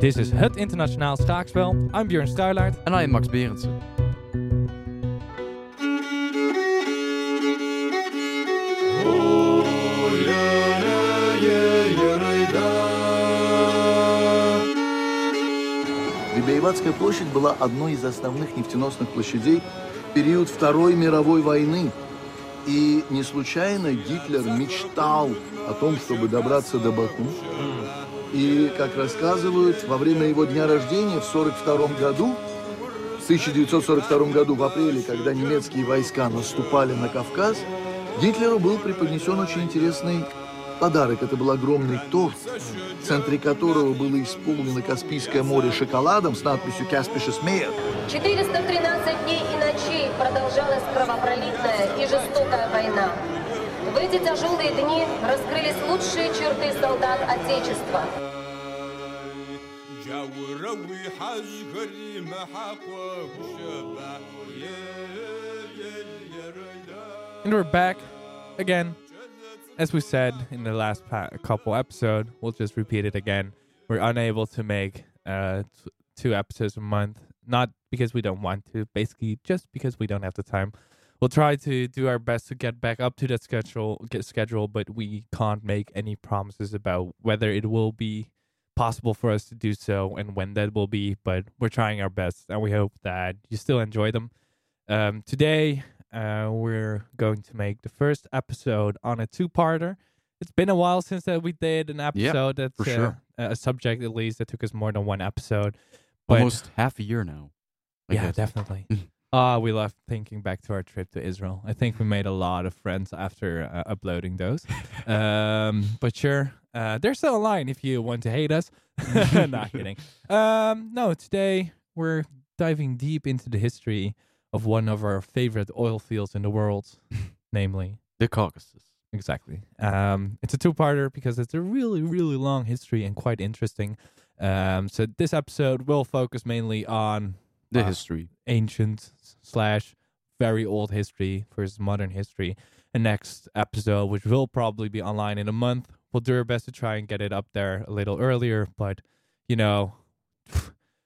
Dit is Het Internationaal Schaakspel. I'm Björn Struijlaert. En I'm Max Berendsen. Биби-Эйбатская площадь была одной из основных нефтеносных площадей в период Второй мировой войны. И не случайно Гитлер мечтал о том, чтобы добраться до Баку. И, как рассказывают, во время его дня рождения в 1942 году, в апреле, когда немецкие войска наступали на Кавказ, Гитлеру был преподнесен очень интересный подарок. Это был огромный торт, в центре которого было исполнено Каспийское море шоколадом с надписью «Kaspisches Meer». 413 дней и ночей продолжалась кровопролитная и жестокая война. В эти тяжелые дни раскрылись лучшие черты солдат Отечества. And we're back again. As we said in the last couple episodes, we'll just repeat it again. We're unable to make two episodes a month. Not because we don't want to, basically just because we don't have the time. We'll try to do our best to get back up to that schedule, but we can't make any promises about whether it will be possible for us to do so and when that will be. But we're trying our best, and we hope that you still enjoy them. Today, we're going to make the first episode on a two-parter. It's been a while since that we did an episode. Yeah, that's for sure. A subject, at least, that took us more than one episode. But almost half a year now. Yeah, definitely. We love thinking back to our trip to Israel. I think we made a lot of friends after uploading those. But sure, they're still online if you want to hate us. Not kidding. No, today we're diving deep into the history of one of our favorite oil fields in the world, namely the Caucasus. Exactly. It's a two-parter because it's a really, really long history and quite interesting. So this episode will focus mainly on the history, ancient / very old history versus modern history. And next episode, which will probably be online in a month, we'll do our best to try and get it up there a little earlier. But you know,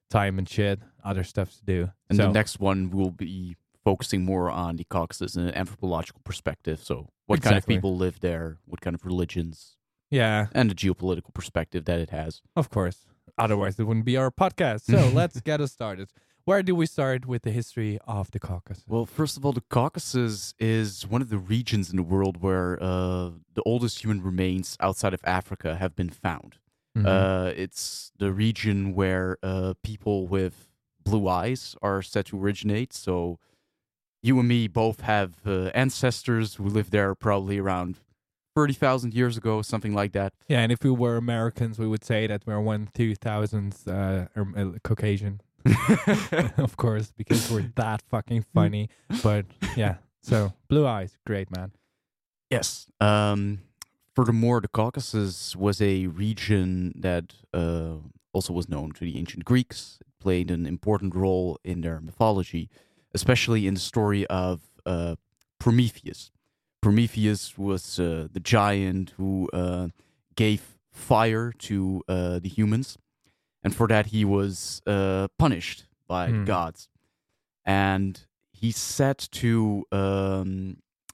time and shit, other stuff to do. And so, the next one will be focusing more on the Caucasus in an anthropological perspective. So what kind of people live there? What kind of religions? Yeah, and the geopolitical perspective that it has. Of course. Otherwise, it wouldn't be our podcast. So let's get us started. Where do we start with the history of the Caucasus? Well, first of all, the Caucasus is one of the regions in the world where the oldest human remains outside of Africa have been found. Mm-hmm. It's the region where people with blue eyes are said to originate. So you and me both have ancestors who lived there probably around 30,000 years ago, something like that. Yeah, and if we were Americans, we would say that we're 1/2000th Caucasian. Of course, because we're that fucking funny. But yeah, so blue eyes, great, man. Yes. Furthermore, the Caucasus was a region that also was known to the ancient Greeks. It played an important role in their mythology, especially in the story of Prometheus. Prometheus was the giant who gave fire to the humans. And for that, he was punished by the gods. And he's said to...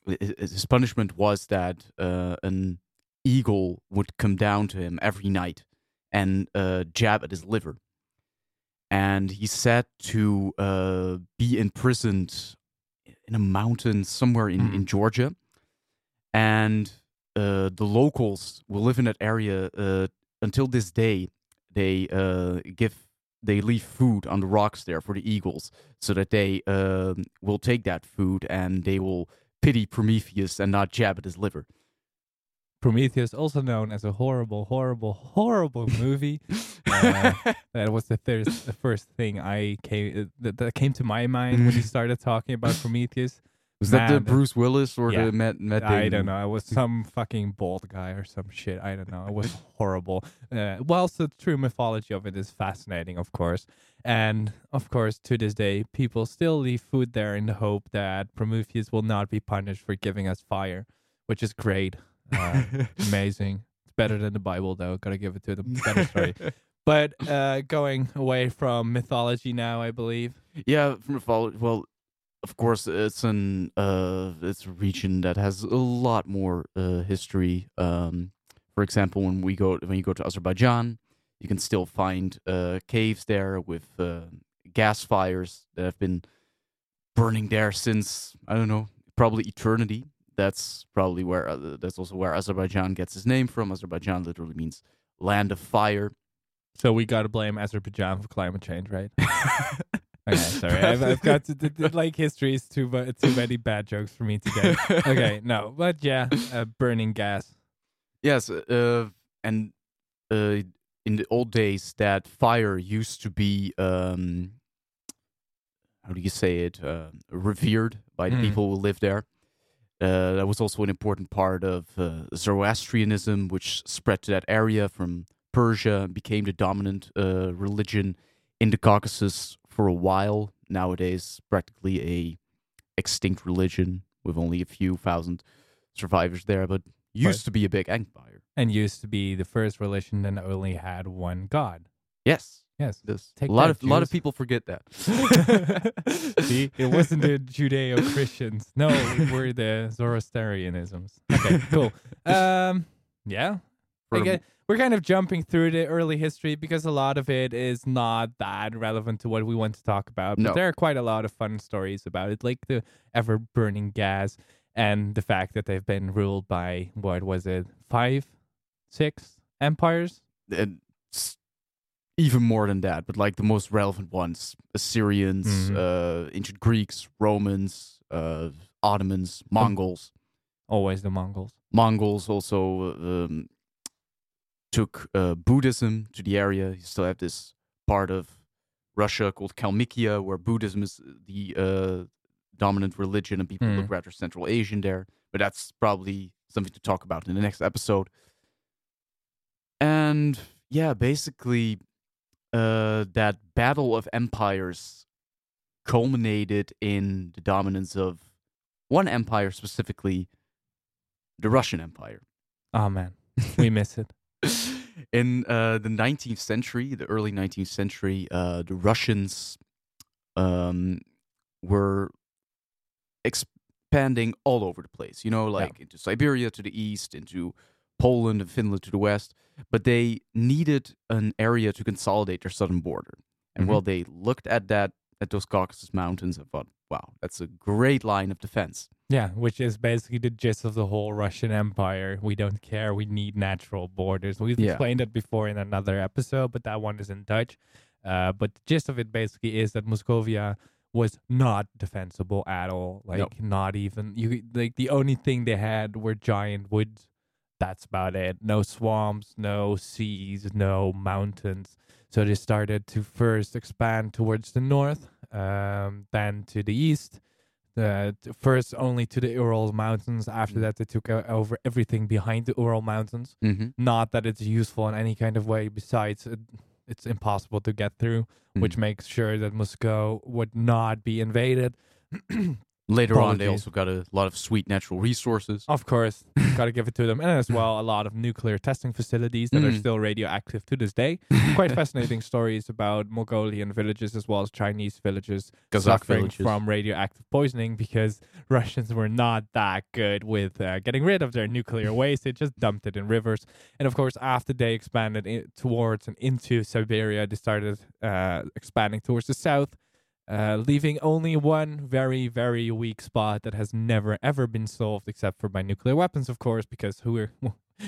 his punishment was that an eagle would come down to him every night and jab at his liver. And he's said to be imprisoned in a mountain somewhere in Georgia. And the locals will live in that area until this day. They leave food on the rocks there for the eagles, so that they will take that food and they will pity Prometheus and not jab at his liver. Prometheus, also known as a horrible, horrible, horrible movie. That was the first thing that came to my mind when you started talking about Prometheus. Was that the Bruce Willis or the Matt Damon? I don't know. I was some fucking bald guy or some shit. I don't know. It was horrible. Whilst the true mythology of it is fascinating, of course. And, of course, to this day, people still leave food there in the hope that Prometheus will not be punished for giving us fire, which is great. Amazing. It's better than the Bible, though. Gotta give it to them. Better story. But going away from mythology now, I believe. Yeah, from mythology. Well, of course, it's a region that has a lot more history. For example, when you go to Azerbaijan, you can still find caves there with gas fires that have been burning there since, I don't know, probably eternity. That's probably where that's also where Azerbaijan gets its name from. Azerbaijan literally means land of fire. So we got to blame Azerbaijan for climate change, right? Okay, sorry. I've got to like history is too many bad jokes for me today. Okay, no, but yeah, burning gas. Yes, and in the old days, that fire used to be how do you say it? Revered by the people who live there. That was also an important part of Zoroastrianism, which spread to that area from Persia and became the dominant religion in the Caucasus for a while. Nowadays, practically a extinct religion with only a few thousand survivors there, but used to be a big empire. And used to be the first religion that only had one god. Yes. Yes, a lot of people forget that. See, it wasn't the Judeo-Christians. No, it were the Zoroastrianisms. Okay, cool. Yeah, again, we're kind of jumping through the early history because a lot of it is not that relevant to what we want to talk about. But there are quite a lot of fun stories about it, like the ever-burning gas and the fact that they've been ruled by, what was it, 5, 6 empires? Even more than that, but like the most relevant ones, Assyrians, ancient Greeks, Romans, Ottomans, Mongols. Always the Mongols. Mongols also took Buddhism to the area. You still have this part of Russia called Kalmykia, where Buddhism is the dominant religion, and people look rather Central Asian there. But that's probably something to talk about in the next episode. And yeah, basically, that battle of empires culminated in the dominance of one empire, specifically the Russian Empire. Oh, man. We miss it. In the 19th century, the early 19th century, the Russians were expanding all over the place, into Siberia to the east, into Poland and Finland to the west, but they needed an area to consolidate their southern border. And well, they looked at those Caucasus mountains and thought, wow, that's a great line of defense. Yeah, which is basically the gist of the whole Russian Empire. We don't care. We need natural borders. We've explained that before in another episode, but that one is in Dutch. But the gist of it basically is that Muscovia was not defensible at all. Not even, the only thing they had were giant woods. That's about it. No swamps, no seas, no mountains. So they started to first expand towards the north, then to the east. First only to the Ural Mountains. After that, they took over everything behind the Ural Mountains. Not that it's useful in any kind of way. Besides, it's impossible to get through, which makes sure that Moscow would not be invaded. Later on, they also got a lot of sweet natural resources. Of course, got to give it to them. And as well, a lot of nuclear testing facilities that are still radioactive to this day. Quite fascinating stories about Mongolian villages as well as Chinese villages suffering from radioactive poisoning because Russians were not that good with getting rid of their nuclear waste. They just dumped it in rivers. And of course, after they expanded towards and into Siberia, they started expanding towards the south. Leaving only one very, very weak spot that has never, ever been solved, except for by nuclear weapons, of course, because you're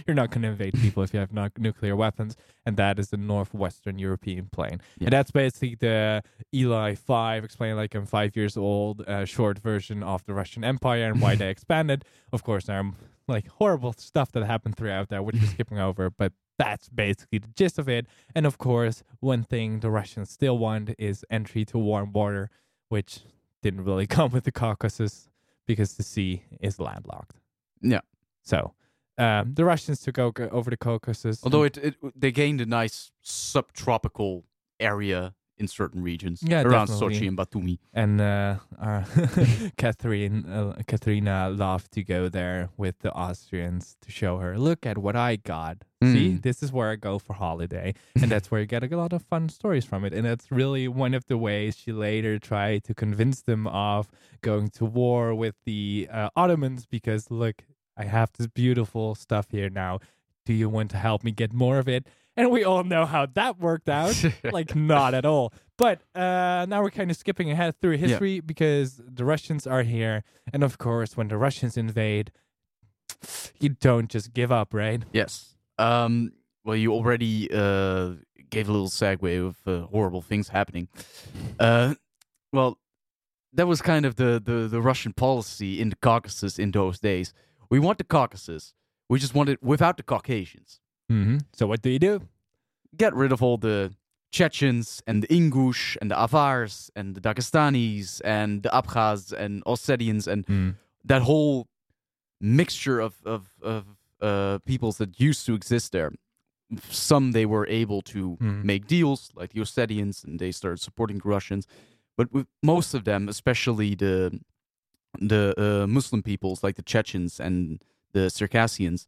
not going to invade people if you have not nuclear weapons, and that is the northwestern European plain. Yeah. And that's basically the Eli 5, explained like I'm 5 years old, short version of the Russian Empire and why they expanded. Of course, there are like horrible stuff that happened throughout there, which we're skipping over, but that's basically the gist of it. And of course, one thing the Russians still want is entry to warm water, which didn't really come with the Caucasus because the sea is landlocked. Yeah. So the Russians took over the Caucasus. Although they gained a nice subtropical area in certain regions around Sochi and Batumi. And Katharina loved to go there with the Austrians to show her, look at what I got. See, this is where I go for holiday. And that's where you get a lot of fun stories from it. And that's really one of the ways she later tried to convince them of going to war with the Ottomans, because look, I have this beautiful stuff here now. Do you want to help me get more of it? And we all know how that worked out. Like, not at all. But now we're kind of skipping ahead through history because the Russians are here. And of course, when the Russians invade, you don't just give up, right? Yes. Well, you already gave a little segue of horrible things happening. Well, that was kind of the Russian policy in the Caucasus in those days. We want the Caucasus. We just want it without the Caucasians. Mm-hmm. So what do? Get rid of all the Chechens and the Ingush and the Avars and the Dagestanis and the Abkhaz and Ossetians and that whole mixture of peoples that used to exist there. Some they were able to make deals, like the Ossetians, and they started supporting the Russians. But with most of them, especially the Muslim peoples, like the Chechens and the Circassians,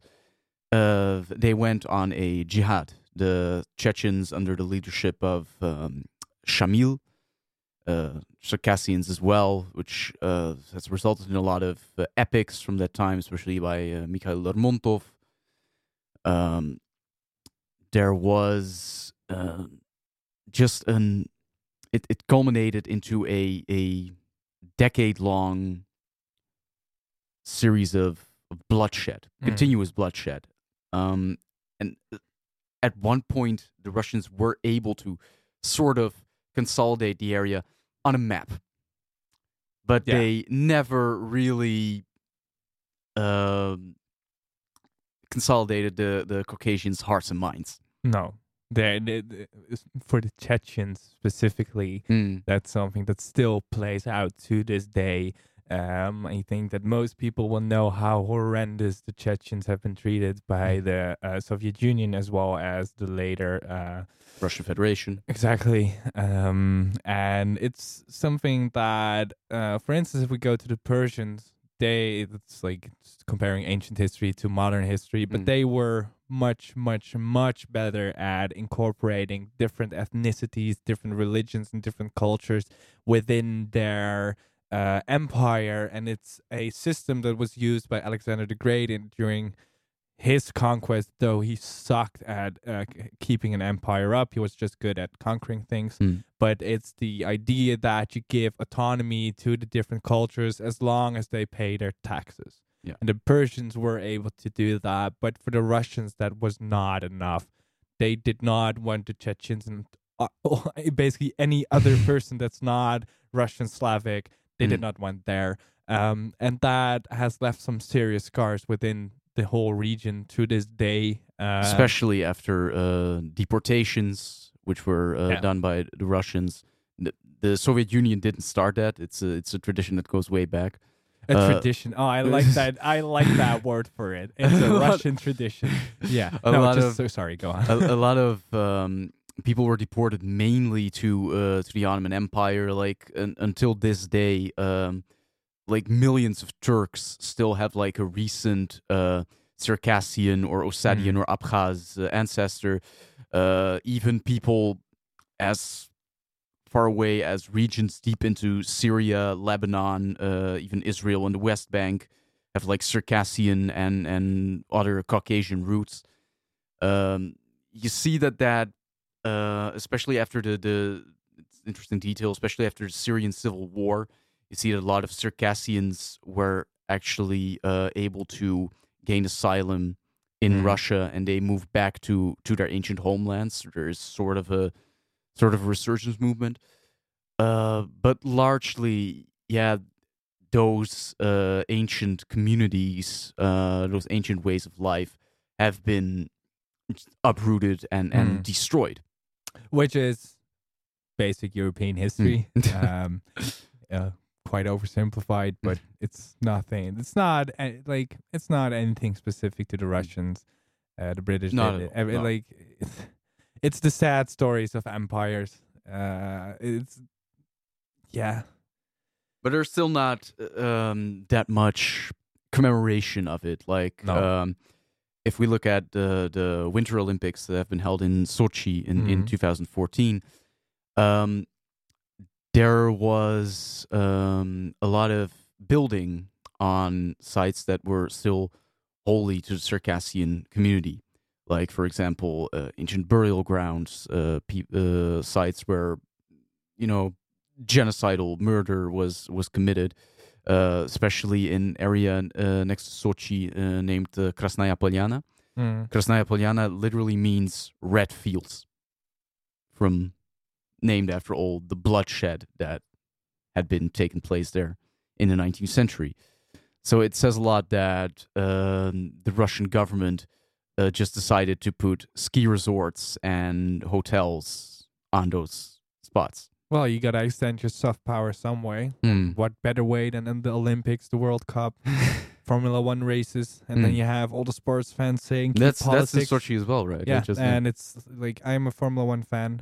they went on a jihad. The Chechens under the leadership of Shamil, Circassians as well, which has resulted in a lot of epics from that time, especially by Mikhail Lermontov. There was just an... It culminated into a decade-long series of bloodshed, continuous bloodshed. And at one point, the Russians were able to sort of consolidate the area on a map. But they never really consolidated the Caucasians' hearts and minds. No. For the Chechens specifically, that's something that still plays out to this day. I think that most people will know how horrendous the Chechens have been treated by the Soviet Union, as well as the later Russian Federation. Exactly. And it's something that, for instance, if we go to the Persians, it's like comparing ancient history to modern history, but they were much, much, much better at incorporating different ethnicities, different religions, and different cultures within their... empire, and it's a system that was used by Alexander the Great during his conquest. Though he sucked at keeping an empire up, he was just good at conquering things. But it's the idea that you give autonomy to the different cultures as long as they pay their taxes. And the Persians were able to do that, but for the Russians that was not enough. They did not want the Chechens and basically any other person that's not Russian Slavic. They did not want there. And that has left some serious scars within the whole region to this day. Especially after deportations, which were done by the Russians. The Soviet Union didn't start that. It's a tradition that goes way back. A tradition. Oh, I like that. I like that word for it. It's a Russian tradition. Yeah. Go on. A lot of... people were deported mainly to the Ottoman Empire. Like until this day, like millions of Turks still have like a recent Circassian or Ossetian or Abkhaz ancestor. Even people as far away as regions deep into Syria, Lebanon, even Israel and the West Bank have like Circassian and other Caucasian roots. You see that. Especially after it's interesting detail, especially after the Syrian civil war, you see that a lot of Circassians were actually able to gain asylum in Russia, and they moved back to their ancient homelands. So there is sort of a resurgence movement, but largely, those ancient communities, those ancient ways of life, have been uprooted and destroyed. Which is basic European history, quite oversimplified, but it's nothing. It's not anything specific to the Russians, the British. It's the sad stories of empires. It's yeah, but there's still not that much commemoration of it. Like, no. If we look at the Winter Olympics that have been held in Sochi in 2014, there was a lot of building on sites that were still holy to the Circassian community. Like, for example, ancient burial grounds, sites where, you know, genocidal murder was committed, especially in area next to Sochi named Krasnaya Polyana. Krasnaya Polyana literally means red fields, named after all the bloodshed that had been taking place there in the 19th century. So it says a lot that the Russian government just decided to put ski resorts and hotels on those spots. Well, you got to extend your soft power some way. What better way than in the Olympics, the World Cup, Formula One races, and then you have all the sports fans saying that's in Sochi as well, right? Yeah, and it's like, I'm a Formula One fan.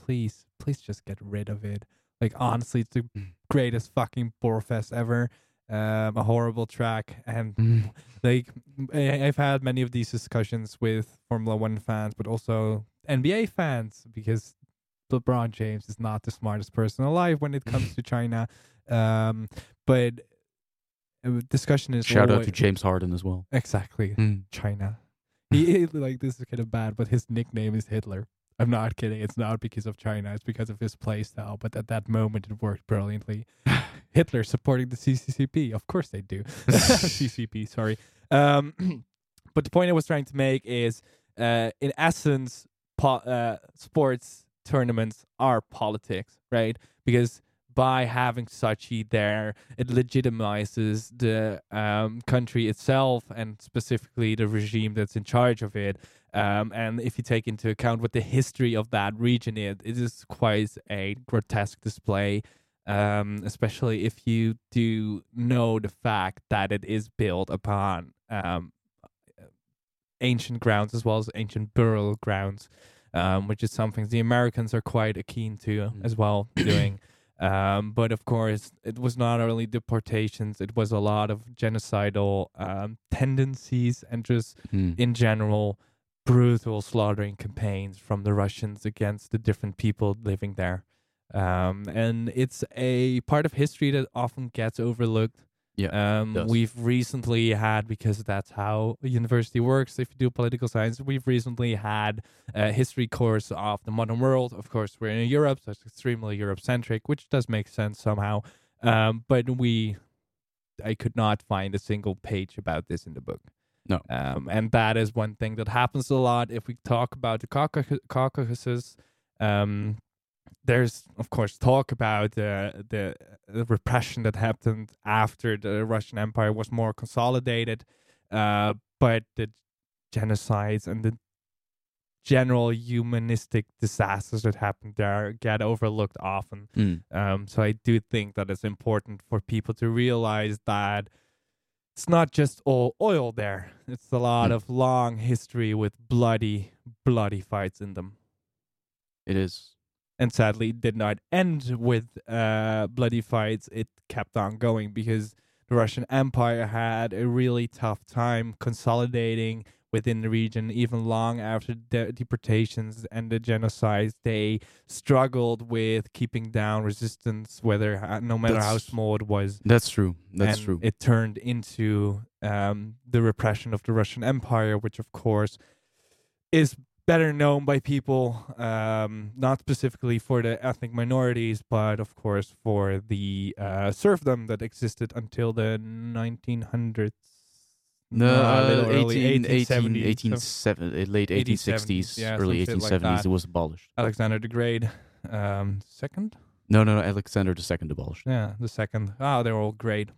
Please just get rid of it. Like, honestly, it's the greatest fucking borefest ever. A horrible track, and like, I've had many of these discussions with Formula One fans, but also NBA fans, because LeBron James is not the smartest person alive when it comes to China. But discussion is shout out to James Harden as well. Exactly, China. He like, this is kind of bad, but his nickname is Hitler. I'm not kidding. It's not because of China. It's because of his play style. But at that moment, it worked brilliantly. Hitler supporting the CCP. Of course they do. CCP, sorry. But the point I was trying to make is, in essence, sports tournaments are politics, right? Because by having Sochi there, it legitimizes the country itself, and specifically the regime that's in charge of it. And if you take into account what the history of that region is, it is quite a grotesque display. Especially if you do know the fact that it is built upon ancient grounds as well as ancient burial grounds, which is something the Americans are quite keen to as well doing. But of course, it was not only deportations, it was a lot of genocidal tendencies and just in general brutal slaughtering campaigns from the Russians against the different people living there. And it's a part of history that often gets overlooked. Yeah, we've recently had, because that's how university works, if you do political science, we've recently had a history course of the modern world. Of course, we're in Europe, so it's extremely Europe-centric, which does make sense somehow. But I could not find a single page about this in the book. No. And that is one thing that happens a lot if we talk about the Caucasus. There's, of course, talk about the repression that happened after the Russian Empire was more consolidated, but the genocides and the general humanistic disasters that happened there get overlooked often. So I do think that it's important for people to realize that it's not just all oil there. It's a lot of long history with bloody, bloody fights in them. It is. And sadly, it did not end with bloody fights. It kept on going because the Russian Empire had a really tough time consolidating within the region. Even long after the deportations and the genocides, they struggled with keeping down resistance, no matter how small it was. That's true. That's true. It turned into the repression of the Russian Empire, which, of course, is better known by people, not specifically for the ethnic minorities, but of course for the serfdom that existed until the 1900s. No, early 1870s, late 1860s, early 1870s, like it was abolished. Alexander the Great, second? No, Alexander II abolished. Yeah, the second. Oh, they were all great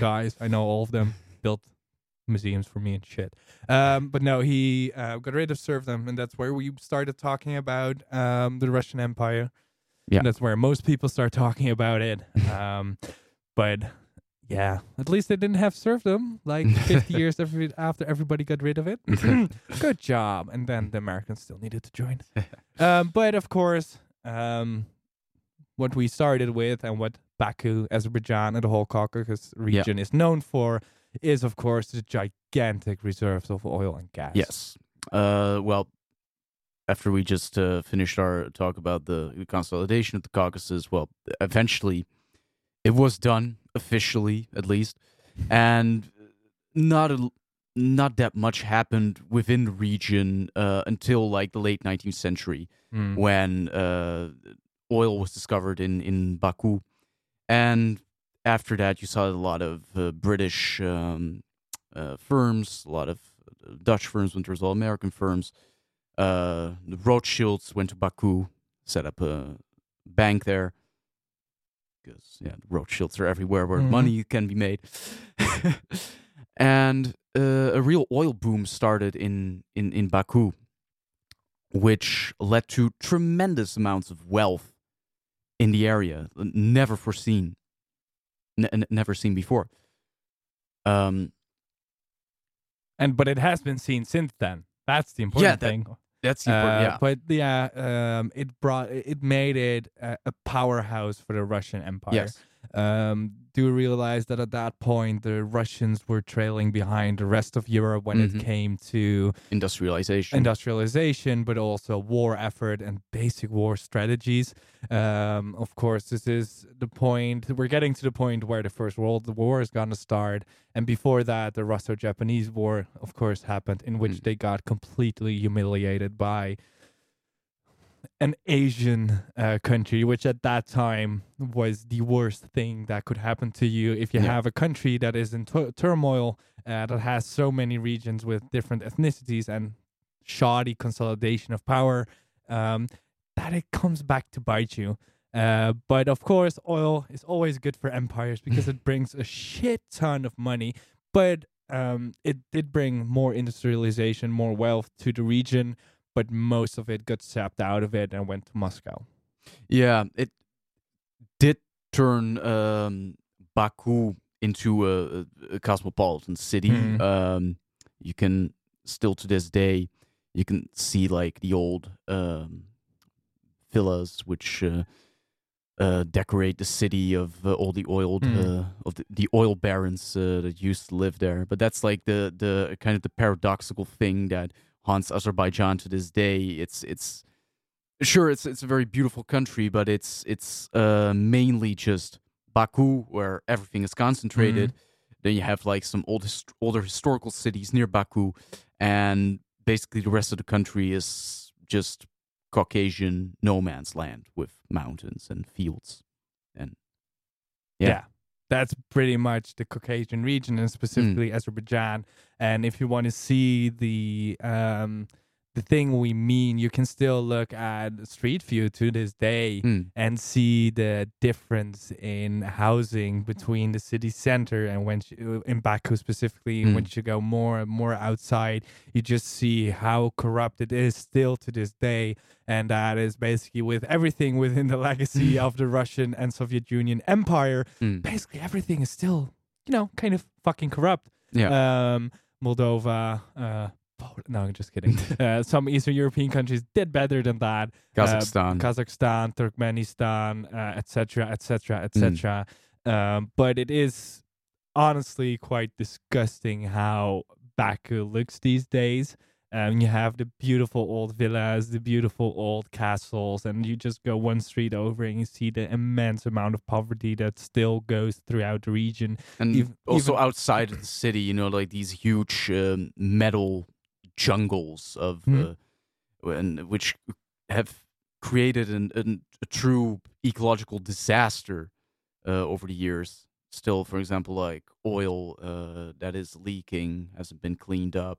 guys. I know all of them. Built museums for me and shit. But no, he got rid of serfdom, and that's where we started talking about the Russian Empire. Yeah. And that's where most people start talking about it. But yeah, at least they didn't have serfdom like 50 years after everybody got rid of it. Good job. And then the Americans still needed to join. But of course, what we started with and what Baku, Azerbaijan, and the whole Caucasus region is known for is, of course, the gigantic reserves of oil and gas. Yes. Well, after we just finished our talk about the consolidation of the Caucasus, well, eventually it was done, officially at least, and not that much happened within the region until like the late 19th century when oil was discovered in Baku. And after that, you saw a lot of British firms, a lot of Dutch firms, went to all American firms. The Rothschilds went to Baku, set up a bank there. Because, yeah, the Rothschilds are everywhere where money can be made. And a real oil boom started in Baku, which led to tremendous amounts of wealth in the area, never foreseen, never seen before. But it has been seen since then. That's the important thing. That's the important. But yeah, it made it a powerhouse for the Russian Empire. Yes. Do realize that at that point the Russians were trailing behind the rest of Europe when it came to industrialization, but also war effort and basic war strategies. Of course, this is the point. We're getting to the point where the First World War is going to start. And before that, the Russo-Japanese War, of course, happened, in which they got completely humiliated by an Asian country, which at that time was the worst thing that could happen to you. If you have a country that is in turmoil, that has so many regions with different ethnicities and shoddy consolidation of power, that it comes back to bite you. But of course, oil is always good for empires because it brings a shit ton of money. But it did bring more industrialization, more wealth to the region. But most of it got sapped out of it and went to Moscow. Yeah, it did turn Baku into a cosmopolitan city. You can still to this day, you can see like the old villas which decorate the city of all the oil of the oil barons that used to live there. But that's like the kind of the paradoxical thing that haunts Azerbaijan to this day. It's a very beautiful country, but it's mainly just Baku, where everything is concentrated. Then you have like some older historical cities near Baku, and basically the rest of the country is just Caucasian no man's land with mountains and fields. And yeah. That's pretty much the Caucasian region, and specifically Azerbaijan. And if you want to see the thing we mean, you can still look at Street View to this day and see the difference in housing between the city center and in Baku specifically. When you go more and more outside, you just see how corrupt it is still to this day. And that is basically with everything within the legacy of the Russian and Soviet Union Empire. Basically, everything is still, kind of fucking corrupt. Yeah. Moldova, no, I'm just kidding. Some Eastern European countries did better than that. Kazakhstan, Turkmenistan, etc. But it is honestly quite disgusting how Baku looks these days. You have the beautiful old villas, the beautiful old castles, and you just go one street over and you see the immense amount of poverty that still goes throughout the region. And even outside of the city, like these huge metal jungles of which have created a true ecological disaster over the years. Still, for example, like oil that is leaking, hasn't been cleaned up.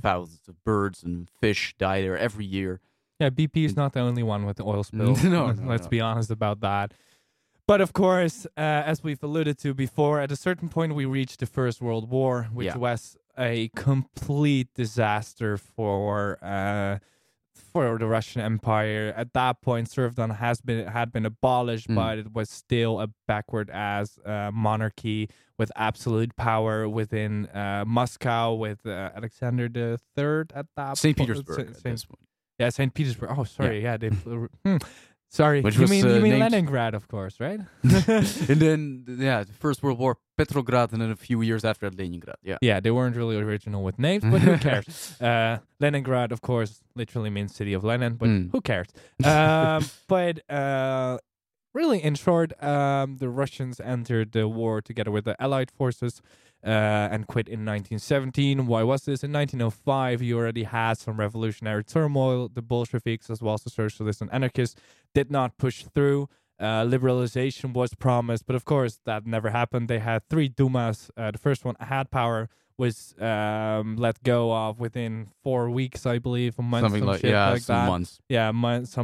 Thousands of birds and fish die there every year. Yeah, BP is not the only one with the oil spill. Let's be honest about that. But of course, as we've alluded to before, at a certain point we reached the First World War, which was a complete disaster for the Russian Empire. At that point, serfdom had been abolished, but it was still a backward-ass monarchy with absolute power within Moscow, with Alexander III at that point. St. Petersburg. Yeah, St. Petersburg. Oh, sorry. Yeah, sorry. You mean Leningrad, of course, right? And then, the First World War, Petrograd, and then a few years after Leningrad. Yeah. Yeah, they weren't really original with names, but who cares? Leningrad, of course, literally means city of Lenin, but who cares? Really, in short, the Russians entered the war together with the Allied forces and quit in 1917. Why was this? In 1905, you already had some revolutionary turmoil. The Bolsheviks, as well as the socialists and anarchists, did not push through. Liberalization was promised, but of course, that never happened. They had three dumas. The first one had power, was let go of within 4 weeks, I believe, a month. Some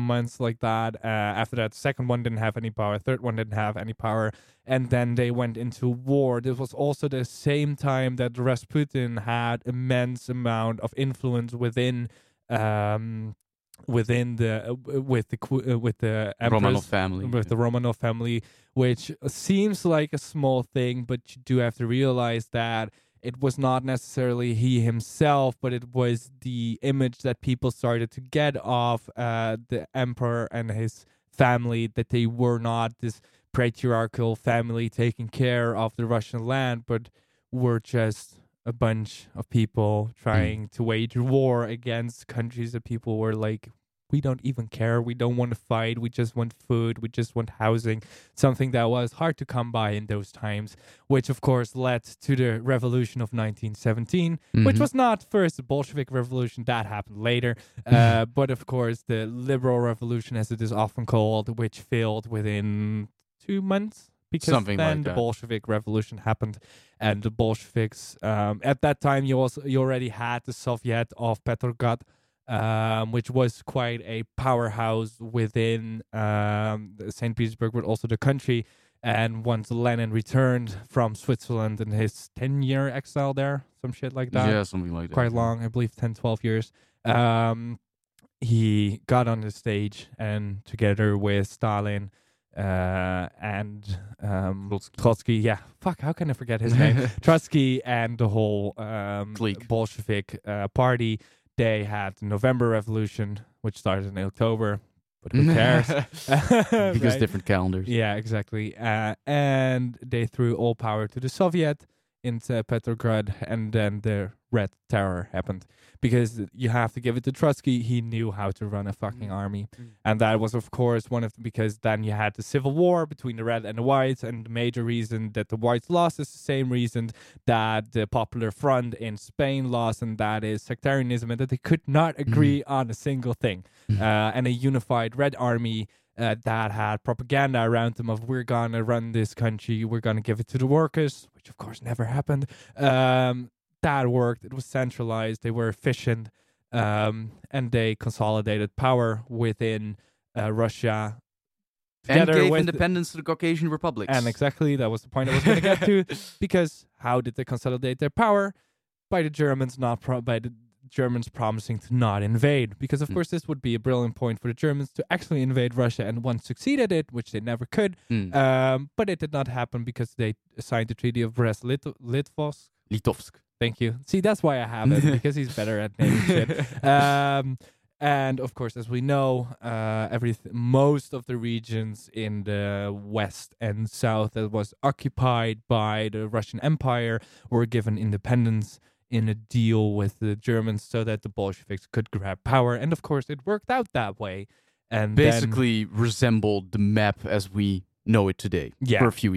months like that. After that, the second one didn't have any power. Third one didn't have any power. And then they went into war. This was also the same time that Rasputin had immense amount of influence within the Romanov family, which seems like a small thing, but you do have to realize that it was not necessarily he himself, but it was the image that people started to get of the emperor and his family, that they were not this patriarchal family taking care of the Russian land, but were just a bunch of people trying to wage war against countries that people were like, we don't even care. We don't want to fight. We just want food. We just want housing. Something that was hard to come by in those times, which of course led to the revolution of 1917, which was not first the Bolshevik revolution. That happened later. But of course the liberal revolution, as it is often called, which failed within 2 months. Because the Bolshevik revolution happened, and the Bolsheviks, at that time, you already had the Soviet of Petrograd, which was quite a powerhouse within St. Petersburg, but also the country. And once Lenin returned from Switzerland in his 10-year exile there, some shit like that. Yeah, something like that. Quite long, I believe 10, 12 years. He got on the stage and together with Stalin, Trotsky, how can I forget his name? Trotsky and the whole Bolshevik party. They had the November Revolution, which started in October, but who cares? Because different calendars. Yeah, exactly. And they threw all power to the Soviet into Petrograd, and then the Red Terror happened. Because you have to give it to Trotsky, he knew how to run a fucking army. And that was, of course, because then you had the civil war between the Red and the Whites, and the major reason that the Whites lost is the same reason that the Popular Front in Spain lost, and that is sectarianism, and that they could not agree on a single thing. And a unified Red Army that had propaganda around them of, we're gonna run this country, we're gonna give it to the workers, which of course never happened. That worked. It was centralized. They were efficient, and they consolidated power within Russia. And gave independence to the Caucasian republics. And exactly, that was the point I was going to get to. Because how did they consolidate their power? By the Germans promising to not invade. Because of course this would be a brilliant point for the Germans to actually invade Russia, and once succeeded it, which they never could. But it did not happen because they signed the Treaty of Brest-Litovsk. Thank you. See, that's why I have it, because he's better at naming shit. And of course, as we know, most of the regions in the west and south that was occupied by the Russian Empire were given independence in a deal with the Germans so that the Bolsheviks could grab power. And of course, it worked out that way. And basically then resembled the map as we know it today for a few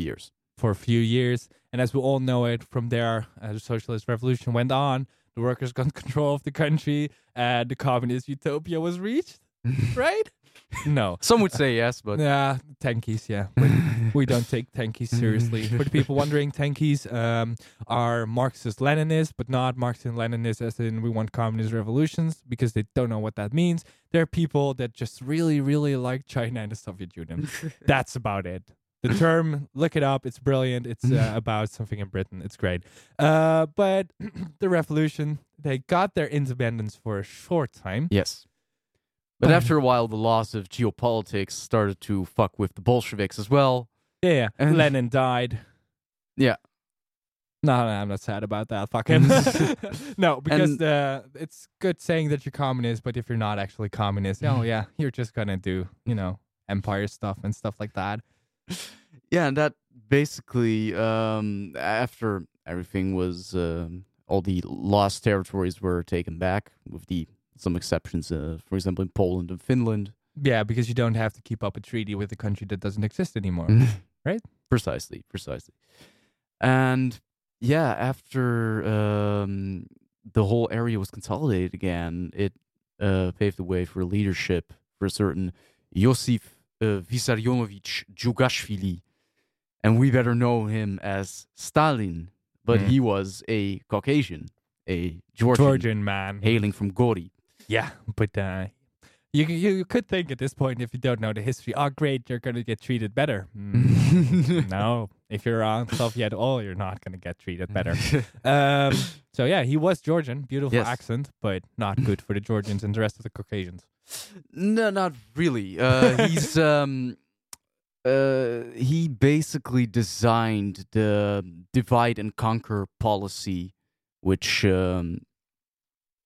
years. And as we all know it, from there, the socialist revolution went on. The workers got control of the country. The communist utopia was reached, right? No. Some would say yes, but... tankies, yeah. We don't take tankies seriously. For the people wondering, tankies are Marxist-Leninists, but not Marxist-Leninists as in we want communist revolutions, because they don't know what that means. They're people that just really, really like China and the Soviet Union. That's about it. The term, look it up. It's brilliant. It's about something in Britain. It's great. But the revolution, they got their independence for a short time. Yes. But after a while, the loss of geopolitics started to fuck with the Bolsheviks as well. Yeah. And Lenin died. Yeah. I'm not sad about that. Fucking no, because it's good saying that you're communist, but if you're not actually communist, oh yeah, you're just gonna do, you know, empire stuff and stuff like that. Yeah, and that basically after everything was all the lost territories were taken back, with some exceptions, for example, in Poland and Finland. Yeah, because you don't have to keep up a treaty with a country that doesn't exist anymore, right? Precisely. And yeah, after the whole area was consolidated again, it paved the way for leadership for a certain Josef Visarionovich Jugashvili. And we better know him as Stalin, but he was a Caucasian, a Georgian man hailing from Gori. Yeah, but you could think at this point, if you don't know the history, oh great, you're going to get treated better. No, if you're on Soviet oil, you're not going to get treated better. So yeah, he was Georgian, beautiful accent, but not good for the Georgians and the rest of the Caucasians. No, not really. He's he basically designed the divide and conquer policy, which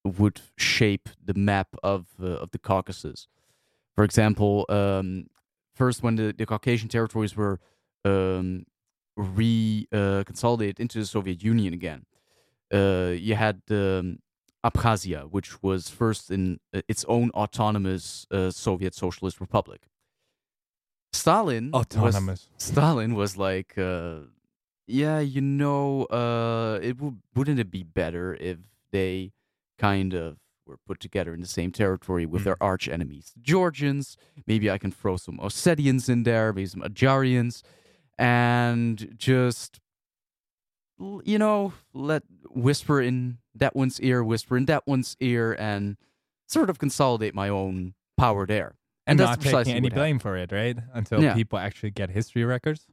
would shape the map of the Caucasus. For example, first when the Caucasian territories were consolidated into the Soviet Union again, you had Abkhazia, which was first in its own autonomous Soviet Socialist Republic. Stalin was like, wouldn't it be better if they kind of were put together in the same territory with their arch enemies, the Georgians? Maybe I can throw some Ossetians in there, maybe some Ajarians, and just, you know, let whisper in that one's ear, whisper in that one's ear, and sort of consolidate my own power there. And not taking any blame for it, right? Until people actually get history records,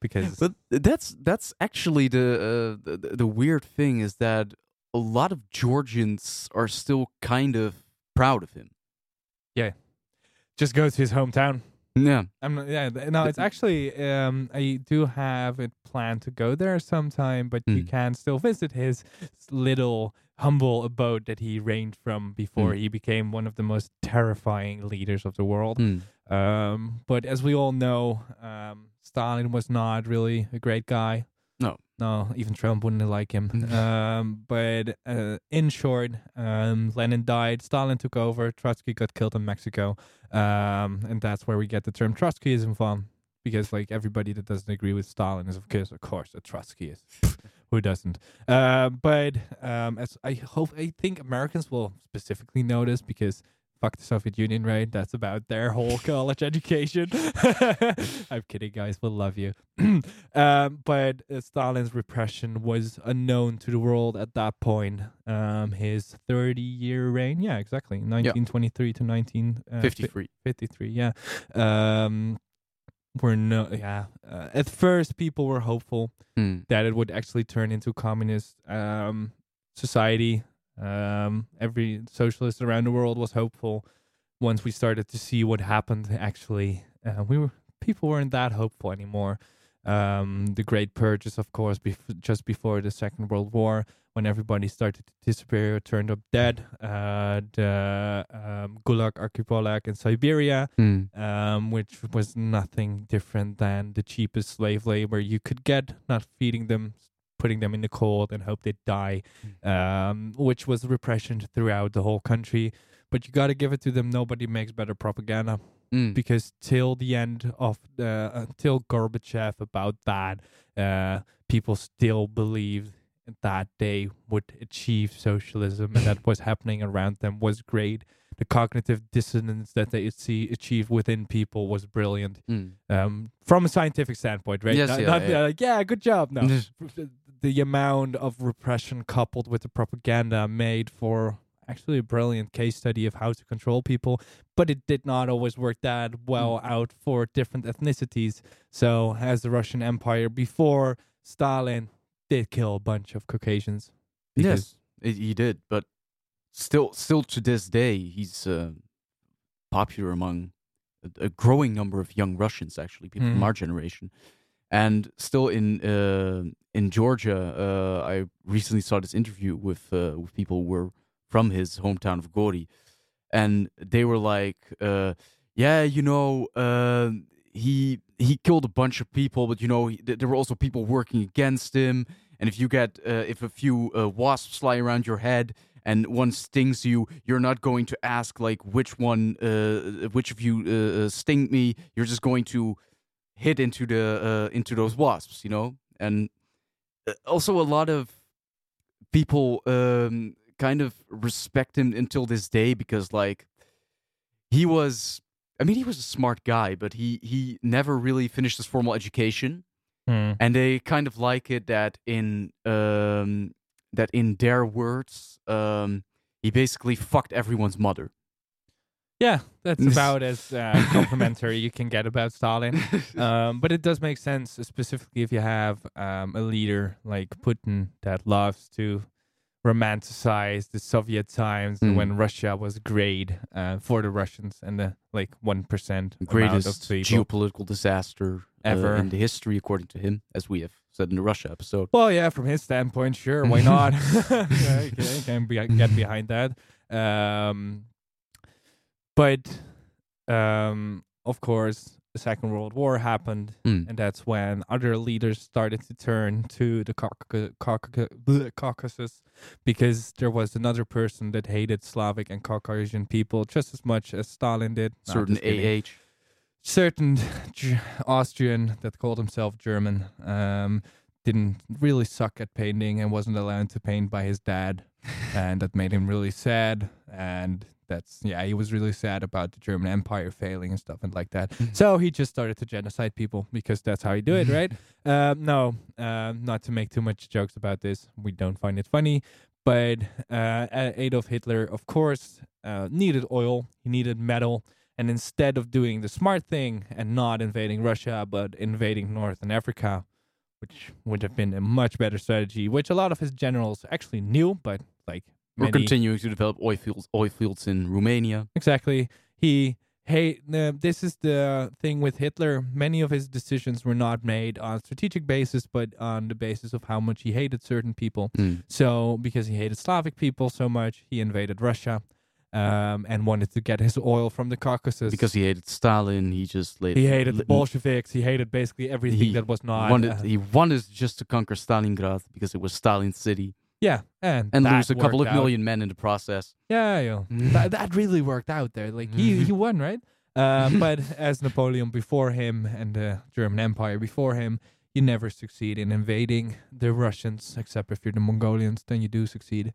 because but that's actually the weird thing is that a lot of Georgians are still kind of proud of him. Yeah, just go to his hometown. Yeah, it's actually I do have it planned to go there sometime, but you can still visit his little humble abode that he reigned from before he became one of the most terrifying leaders of the world. But as we all know, Stalin was not really a great guy. No, even Trump wouldn't like him. But in short, Lenin died, Stalin took over, Trotsky got killed in Mexico. And that's where we get the term Trotskyism from. Because like everybody that doesn't agree with Stalin is, of course, a Trotskyist. Who doesn't? But as I think Americans will specifically notice, because fuck the Soviet Union, right? That's about their whole college education. I'm kidding, guys. We'll love you. But Stalin's repression was unknown to the world at that point. His 30-year reign. Yeah, exactly. 1923 to 1953. 53, yeah. At first, people were hopeful that it would actually turn into communist society. Every socialist around the world was hopeful. Once we started to see what happened, actually, people weren't that hopeful anymore. The Great Purges, of course, just before the Second World War, when everybody started to disappear or turned up dead. The Gulag, Archipelago in Siberia, which was nothing different than the cheapest slave labor you could get, not feeding them, putting them in the cold and hope they'd die, which was repression throughout the whole country. But you got to give it to them. Nobody makes better propaganda. Because till the end of until Gorbachev about that, people still believed that they would achieve socialism, and that was happening around them was great. The cognitive dissonance that they achieved within people was brilliant, from a scientific standpoint, right? Yes, good job. No, the amount of repression coupled with the propaganda made for actually a brilliant case study of how to control people, but it did not always work that well out for different ethnicities. So, as the Russian Empire before Stalin did kill a bunch of Caucasians. Yes, he did, but. Still to this day, he's popular among a growing number of young Russians, actually, people from our generation. And still in Georgia, I recently saw this interview with people who were from his hometown of Gori, and they were like, "Yeah, you know, he killed a bunch of people, but you know, there were also people working against him. And if you get if a few wasps fly around your head and one stings you, you're not going to ask like which of you sting me. You're just going to hit into the into those wasps, you know." And also a lot of people kind of respect him until this day because, like, he was a smart guy, but he never really finished his formal education. Mm. And they kind of like it that in their words, he basically fucked everyone's mother. Yeah, that's about as complimentary you can get about Stalin. But it does make sense, specifically if you have a leader like Putin that loves to romanticize the Soviet times and when Russia was great for the Russians and the like 1% greatest geopolitical disaster ever in the history, according to him, as we have said in the Russia episode. Well, yeah, from his standpoint, sure, why not? Yeah, okay, get behind that. But of course, the Second World War happened, and that's when other leaders started to turn to the Caucasus, because there was another person that hated Slavic and Caucasian people just as much as Stalin did. Certain Austrian that called himself German didn't really suck at painting and wasn't allowed to paint by his dad, and that made him really sad. And he was really sad about the German Empire failing and stuff and like that. So he just started to genocide people because that's how you do it, right? Not to make too much jokes about this. We don't find it funny. But Adolf Hitler, of course, needed oil. He needed metal. And instead of doing the smart thing and not invading Russia, but invading Northern Africa, which would have been a much better strategy, which a lot of his generals actually knew, but like... We're continuing to develop oil fields in Romania. Exactly. This is the thing with Hitler. Many of his decisions were not made on strategic basis, but on the basis of how much he hated certain people. So because he hated Slavic people so much, he invaded Russia and wanted to get his oil from the Caucasus. Because he hated Stalin, he hated the Bolsheviks. He hated basically everything that was not. He wanted just to conquer Stalingrad because it was Stalin's city. Yeah, and lose a couple of million men in the process. Yeah. That really worked out there. Like he won, right? But as Napoleon before him and the German Empire before him, you never succeed in invading the Russians, except if you're the Mongolians, then you do succeed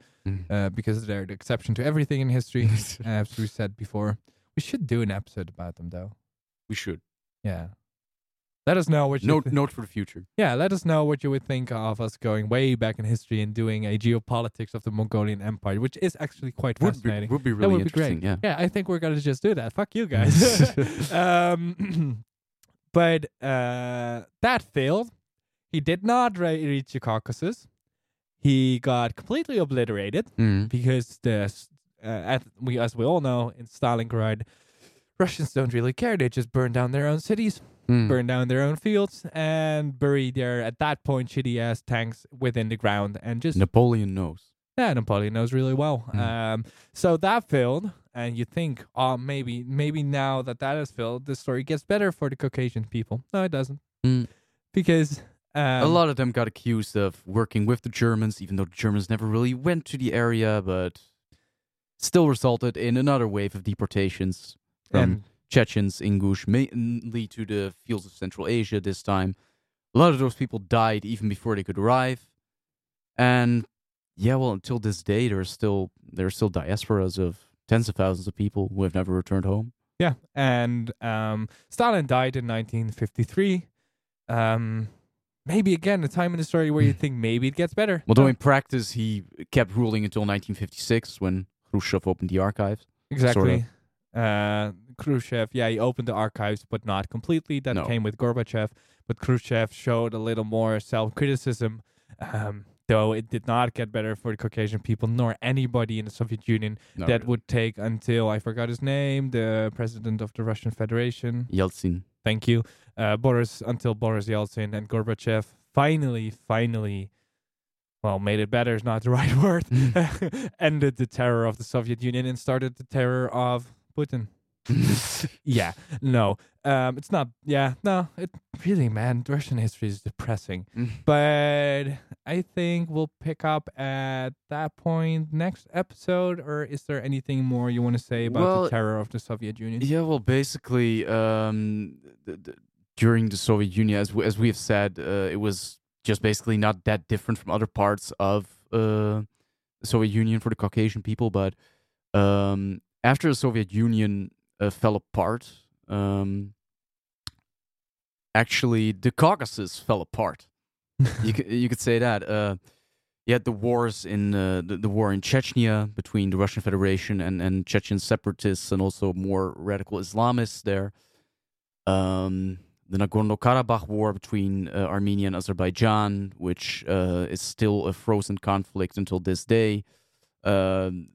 because they're the exception to everything in history. As we said before, we should do an episode about them, though. We should. Yeah. Let us know what note for the future. Yeah, let us know what you would think of us going way back in history and doing a geopolitics of the Mongolian Empire, which is actually quite fascinating. Would be really interesting. Be great. Yeah, I think we're gonna just do that. Fuck you guys. But that failed. He did not reach the Caucasus. He got completely obliterated because as we all know, in Stalingrad, Russians don't really care. They just burn down their own cities. Burn down their own fields and bury their, at that point, shitty-ass tanks within the ground. And just Napoleon knows. Yeah, Napoleon knows really well. So that failed, and you think, oh, maybe now that has failed, the story gets better for the Caucasian people. No, it doesn't. Because... a lot of them got accused of working with the Germans, even though the Germans never really went to the area, but still resulted in another wave of deportations from Chechens, Ingush, mainly to the fields of Central Asia this time. A lot of those people died even before they could arrive. And yeah, well, until this day, there are still diasporas of tens of thousands of people who have never returned home. Yeah, and Stalin died in 1953. Maybe, again, a time in the story where you think maybe it gets better. Although in practice, he kept ruling until 1956 when Khrushchev opened the archives. Exactly. Sort of. Khrushchev, he opened the archives, but not completely. That came with Gorbachev, but Khrushchev showed a little more self-criticism, though it did not get better for the Caucasian people, nor anybody in the Soviet Union. Would take until, I forgot his name, the president of the Russian Federation. Yeltsin. thank you, until Boris Yeltsin and Gorbachev finally, well, made it better is not the right word, ended the terror of the Soviet Union and started the terror of Putin. It's not. Yeah, no. It really, man. Russian history is depressing. But I think we'll pick up at that point next episode. Or is there anything more you want to say about the terror of the Soviet Union? Yeah. Well, basically, during the Soviet Union, as we have said, it was just basically not that different from other parts of the Soviet Union for the Caucasian people. But after the Soviet Union fell apart, actually the Caucasus fell apart. you could say that. You had the wars in the war in Chechnya between the Russian Federation and Chechen separatists, and also more radical Islamists there. The Nagorno-Karabakh war between Armenia and Azerbaijan, which is still a frozen conflict until this day.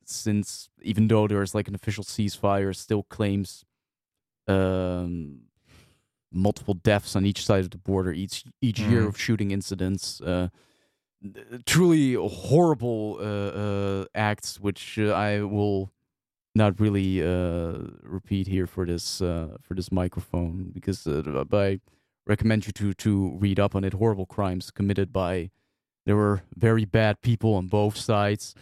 Since even though there is like an official ceasefire, still claims multiple deaths on each side of the border each year of shooting incidents. Truly horrible acts, which I will not really repeat here for this microphone, because I recommend you to read up on it. Horrible crimes committed by. There were very bad people on both sides.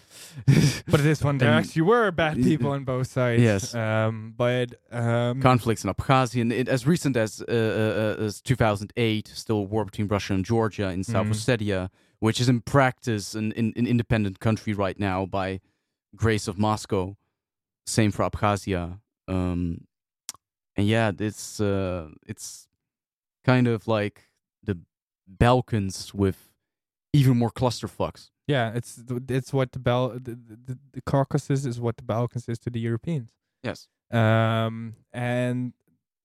But this one, there actually were bad people on both sides. Yes. But conflicts in Abkhazia, and as recent as 2008, still a war between Russia and Georgia in South Ossetia, which is in practice an independent country right now by grace of Moscow. Same for Abkhazia. And yeah, it's kind of like the Balkans with even more clusterfucks. Yeah, it's what the Caucasus is what the Balkans is to the Europeans. Yes. And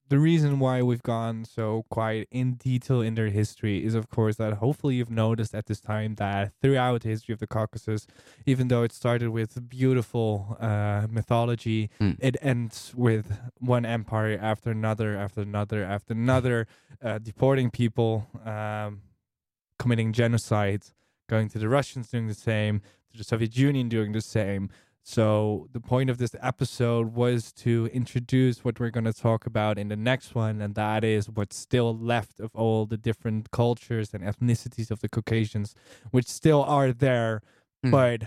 the reason why we've gone so quite in detail in their history is, of course, that hopefully you've noticed at this time that throughout the history of the Caucasus, even though it started with beautiful mythology, it ends with one empire after another, deporting people, committing genocide, going to the Russians doing the same, to the Soviet Union doing the same. So the point of this episode was to introduce what we're going to talk about in the next one, and that is what's still left of all the different cultures and ethnicities of the Caucasians, which still are there, but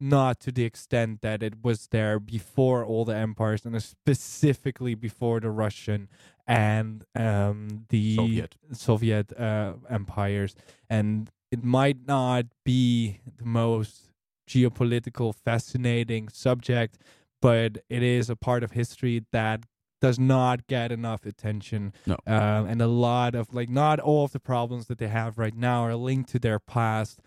not to the extent that it was there before all the empires, and specifically before the Russian and the Soviet empires. And it might not be the most geopolitical, fascinating subject, but it is a part of history that does not get enough attention. No. And a lot of, not all of the problems that they have right now are linked to their past,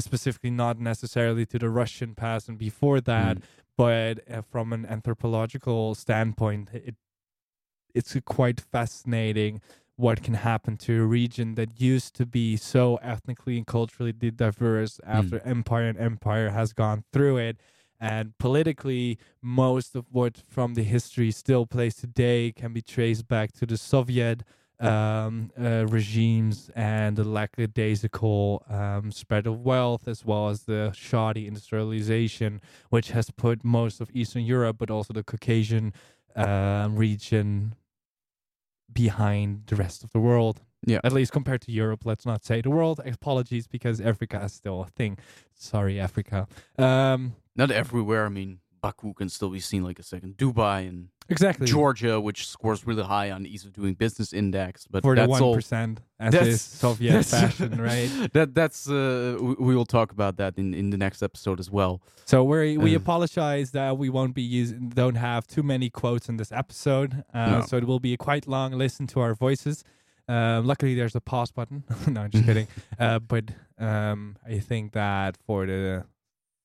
specifically not necessarily to the Russian past and before that, but from an anthropological standpoint, it's quite fascinating what can happen to a region that used to be so ethnically and culturally diverse after empire and empire has gone through it. And politically, most of what from the history still plays today can be traced back to the Soviet regimes and the lackadaisical spread of wealth, as well as the shoddy industrialization, which has put most of Eastern Europe, but also the Caucasian region, behind the rest of the world. Yeah, at least compared to Europe. Let's not say the world. Apologies, because Africa is still a thing. Sorry, Africa. Not everywhere. I mean, Baku can still be seen like a second Dubai and Georgia, which scores really high on ease of doing business index. But 41%, as is Soviet fashion, right? We will talk about that in the next episode as well. So we apologize that we won't be don't have too many quotes in this episode. So it will be a quite long listen to our voices. Luckily, there's a pause button. No, I'm just kidding. But I think that for the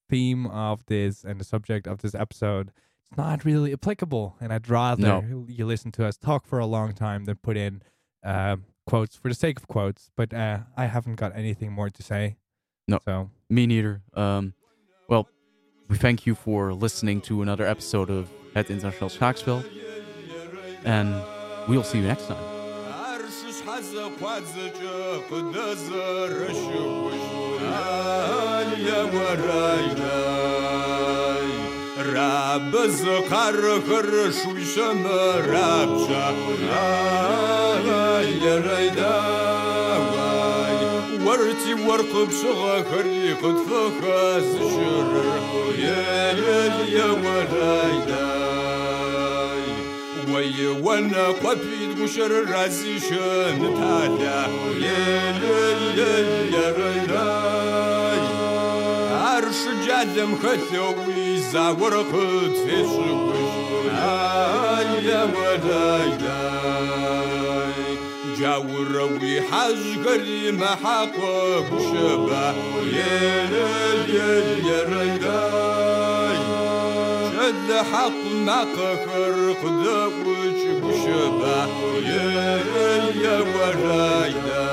theme of this and the subject of this episode, it's not really applicable, and I'd rather you listen to us talk for a long time than put in quotes for the sake of quotes. But I haven't got anything more to say. No, so me neither. Well, we thank you for listening to another episode of Het Internationaal Schaakspel, and we'll see you next time. وانا قبيد مشر رزيشن تالا يا ريلاي عرش جدم خثوي زاور قد فيشوش يا ولاي جاوروي حج كريم حقك شبه يا ريلاي الحق مقهر قد وجه شبه يا ولاي.